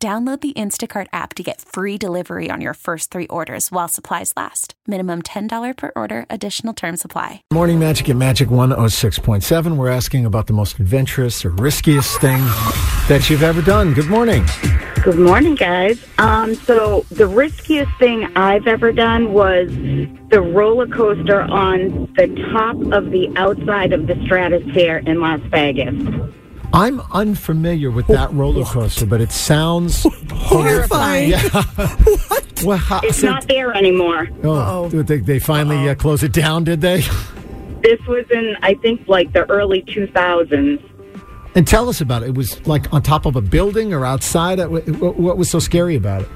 Download the Instacart app to get free delivery on your first three orders while supplies last. Minimum $10 per order. Additional terms apply. Morning Magic at Magic 106.7. We're asking about the most adventurous or riskiest thing that you've ever done. Good morning. Good morning, guys. So the riskiest thing I've ever done was the roller coaster on the top of the outside of the Stratosphere in Las Vegas. I'm unfamiliar with that roller coaster, but it sounds horrifying. Yeah. What? Well, it's not there anymore. Oh, they finally closed it down, did they? This was in, I think, like the early 2000s. And tell us about it. It was like on top of a building or outside. What was so scary about it?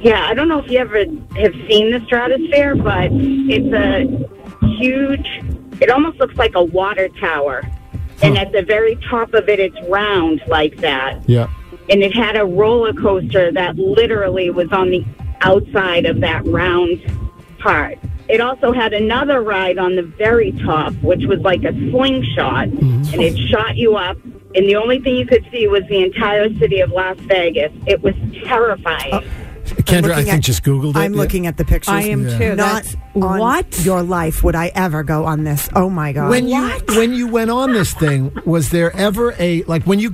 Yeah, I don't know if you ever have seen the Stratosphere, but it's a huge, it almost looks like a water tower. And at the very top of it's round like that. Yeah. And it had a roller coaster that literally was on the outside of that round part. It also had another ride on the very top, which was like a slingshot. Mm-hmm. And it shot you up. And the only thing you could see was the entire city of Las Vegas. It was terrifying. Kendra, I think just Googled it. I'm looking at the pictures. I am too. Not on what? Your life would I ever go on this? Oh my God! When you went on this thing, was there ever a when you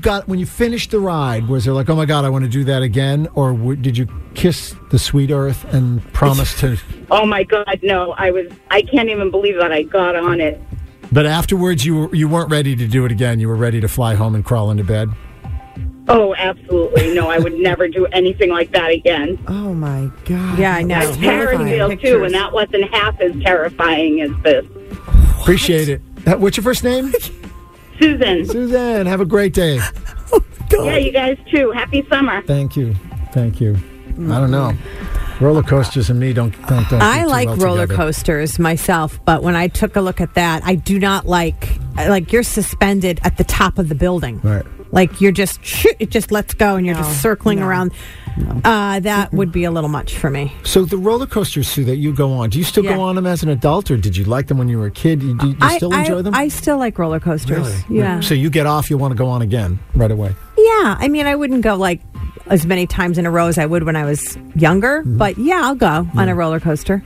finished the ride? Was there like, oh my God, I want to do that again? Or did you kiss the sweet earth and promise to? Oh my God, no! I can't even believe that I got on it. But afterwards, you weren't ready to do it again. You were ready to fly home and crawl into bed. Oh, absolutely. No, I would never do anything like that again. Oh, my God. Yeah, I know. That's Tarryville, too, and that wasn't half as terrifying as this. What? Appreciate it. What's your first name? Susan, have a great day. Oh, God. Yeah, you guys, too. Happy summer. Thank you. Mm-hmm. I don't know. Roller coasters and me don't I like well roller together. Coasters myself, but when I took a look at that, I do not like you're suspended at the top of the building. Right. Like you're just, it just lets go and you're just circling around. No. That would be a little much for me. So the roller coasters, Sue, that you go on, do you still go on them as an adult, or did you like them when you were a kid? Do you still enjoy them? I still like roller coasters. Really? Yeah. So you get off, you want to go on again right away. Yeah. I mean, I wouldn't go like as many times in a row as I would when I was younger, but yeah, I'll go on a roller coaster.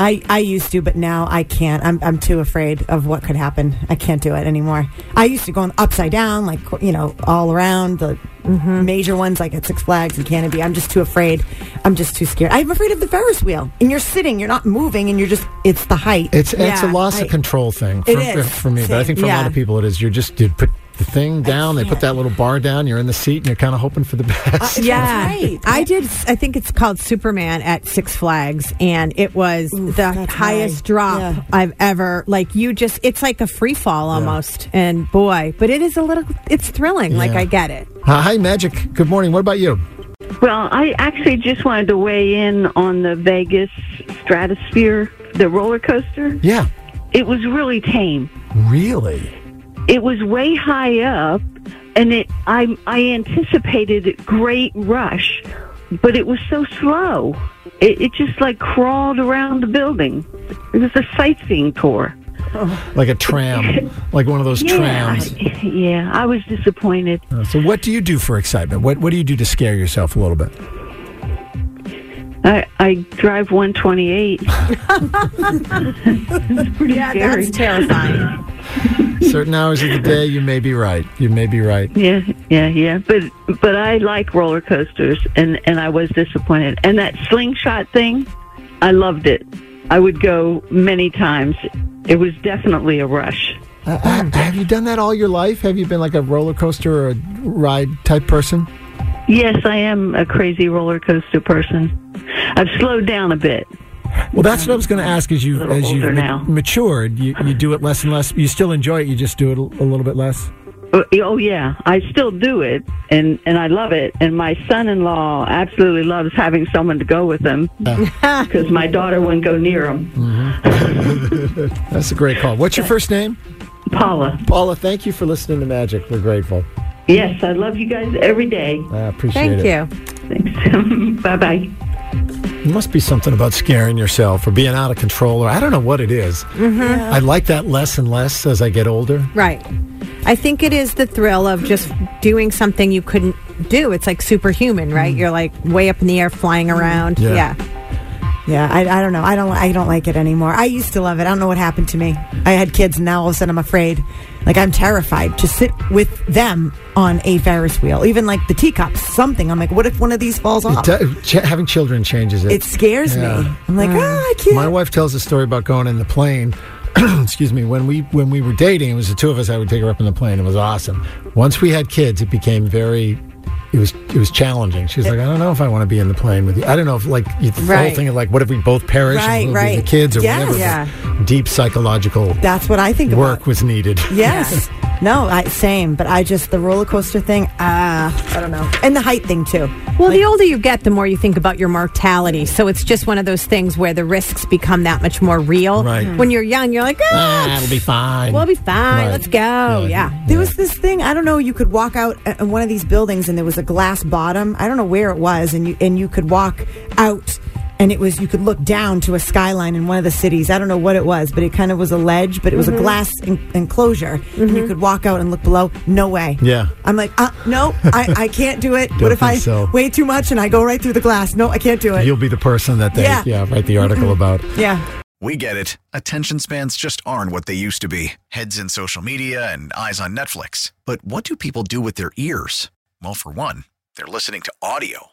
I used to, but now I can't. I'm too afraid of what could happen. I can't do it anymore. I used to go on upside down, like, you know, all around the major ones, like at Six Flags and Canopy. I'm just too afraid. I'm just too scared. I'm afraid of the Ferris wheel. And you're sitting, you're not moving, and you're just, it's the height. It's a loss of control thing for me, but I think for a lot of people it is. You put the thing down, they put that little bar down, you're in the seat, and you're kind of hoping for the best. Right. I think it's called Superman at Six Flags, and it was the highest drop I've ever, it's like a free fall almost, and boy, but it is it's thrilling, I get it. Hi, Magic. Good morning. What about you? Well, I actually just wanted to weigh in on the Vegas Stratosphere, the roller coaster. Yeah. It was really tame. Really? It was way high up, and I anticipated a great rush, but it was so slow. It just like crawled around the building. It was a sightseeing tour. Like a tram, like one of those trams. Yeah, I was disappointed. So what do you do for excitement? What do you do to scare yourself a little bit? I drive 128. That's pretty scary. That's terrifying. Certain hours of the day, you may be right. Yeah. But I like roller coasters, and I was disappointed. And that slingshot thing, I loved it. I would go many times. It was definitely a rush. Have you done that all your life? Have you been like a roller coaster or a ride type person? Yes, I am a crazy roller coaster person. I've slowed down a bit. Well, that's what I was going to ask. As you matured, you do it less and less. You still enjoy it. You just do it a little bit less. Oh, yeah. I still do it, and I love it. And my son-in-law absolutely loves having someone to go with him because my daughter wouldn't go near him. Mm-hmm. That's a great call. What's your first name? Paula. Paula, thank you for listening to Magic. We're grateful. Yes, I love you guys every day. I appreciate it. Thank you. Thanks. Bye-bye. There must be something about scaring yourself or being out of control, or I don't know what it is. Mm-hmm. Yeah. I like that less and less as I get older. Right. I think it is the thrill of just doing something you couldn't do. It's like superhuman, right? You're like way up in the air, flying around. Yeah. I don't know. I don't like it anymore. I used to love it. I don't know what happened to me. I had kids, and now all of a sudden I'm afraid. Like, I'm terrified to sit with them on a Ferris wheel, even like the teacups, something. I'm like, what if one of these falls off? Having children changes it. It scares me. I'm like, I can't. My wife tells a story about going in the plane. Excuse me. When we were dating, it was the two of us. I would take her up in the plane. It was awesome. Once we had kids, it became very. It was challenging. She was like, I don't know if I want to be in the plane with you. I don't know if like the whole thing of like, what if we both perish and we'll be the kids or whatever. Yeah. Deep psychological. That's what I think. Work was needed. Yes. No, same. But I just, the roller coaster thing, I don't know. And the height thing, too. Well, the older you get, the more you think about your mortality. So it's just one of those things where the risks become that much more real. Right. Mm-hmm. When you're young, you're like, it'll be fine. We'll be fine. Right. Let's go. Yeah. There was this thing, I don't know, you could walk out in one of these buildings and there was a glass bottom. I don't know where it was. And you could walk out. And it was, you could look down to a skyline in one of the cities. I don't know what it was, but it kind of was a ledge, but it was a glass enclosure. Mm-hmm. And you could walk out and look below. No way. Yeah. I'm like, no, I can't do it. What if I weigh too much and I go right through the glass? No, I can't do it. You'll be the person that they write the article about. Yeah. We get it. Attention spans just aren't what they used to be. Heads in social media and eyes on Netflix. But what do people do with their ears? Well, for one, they're listening to audio.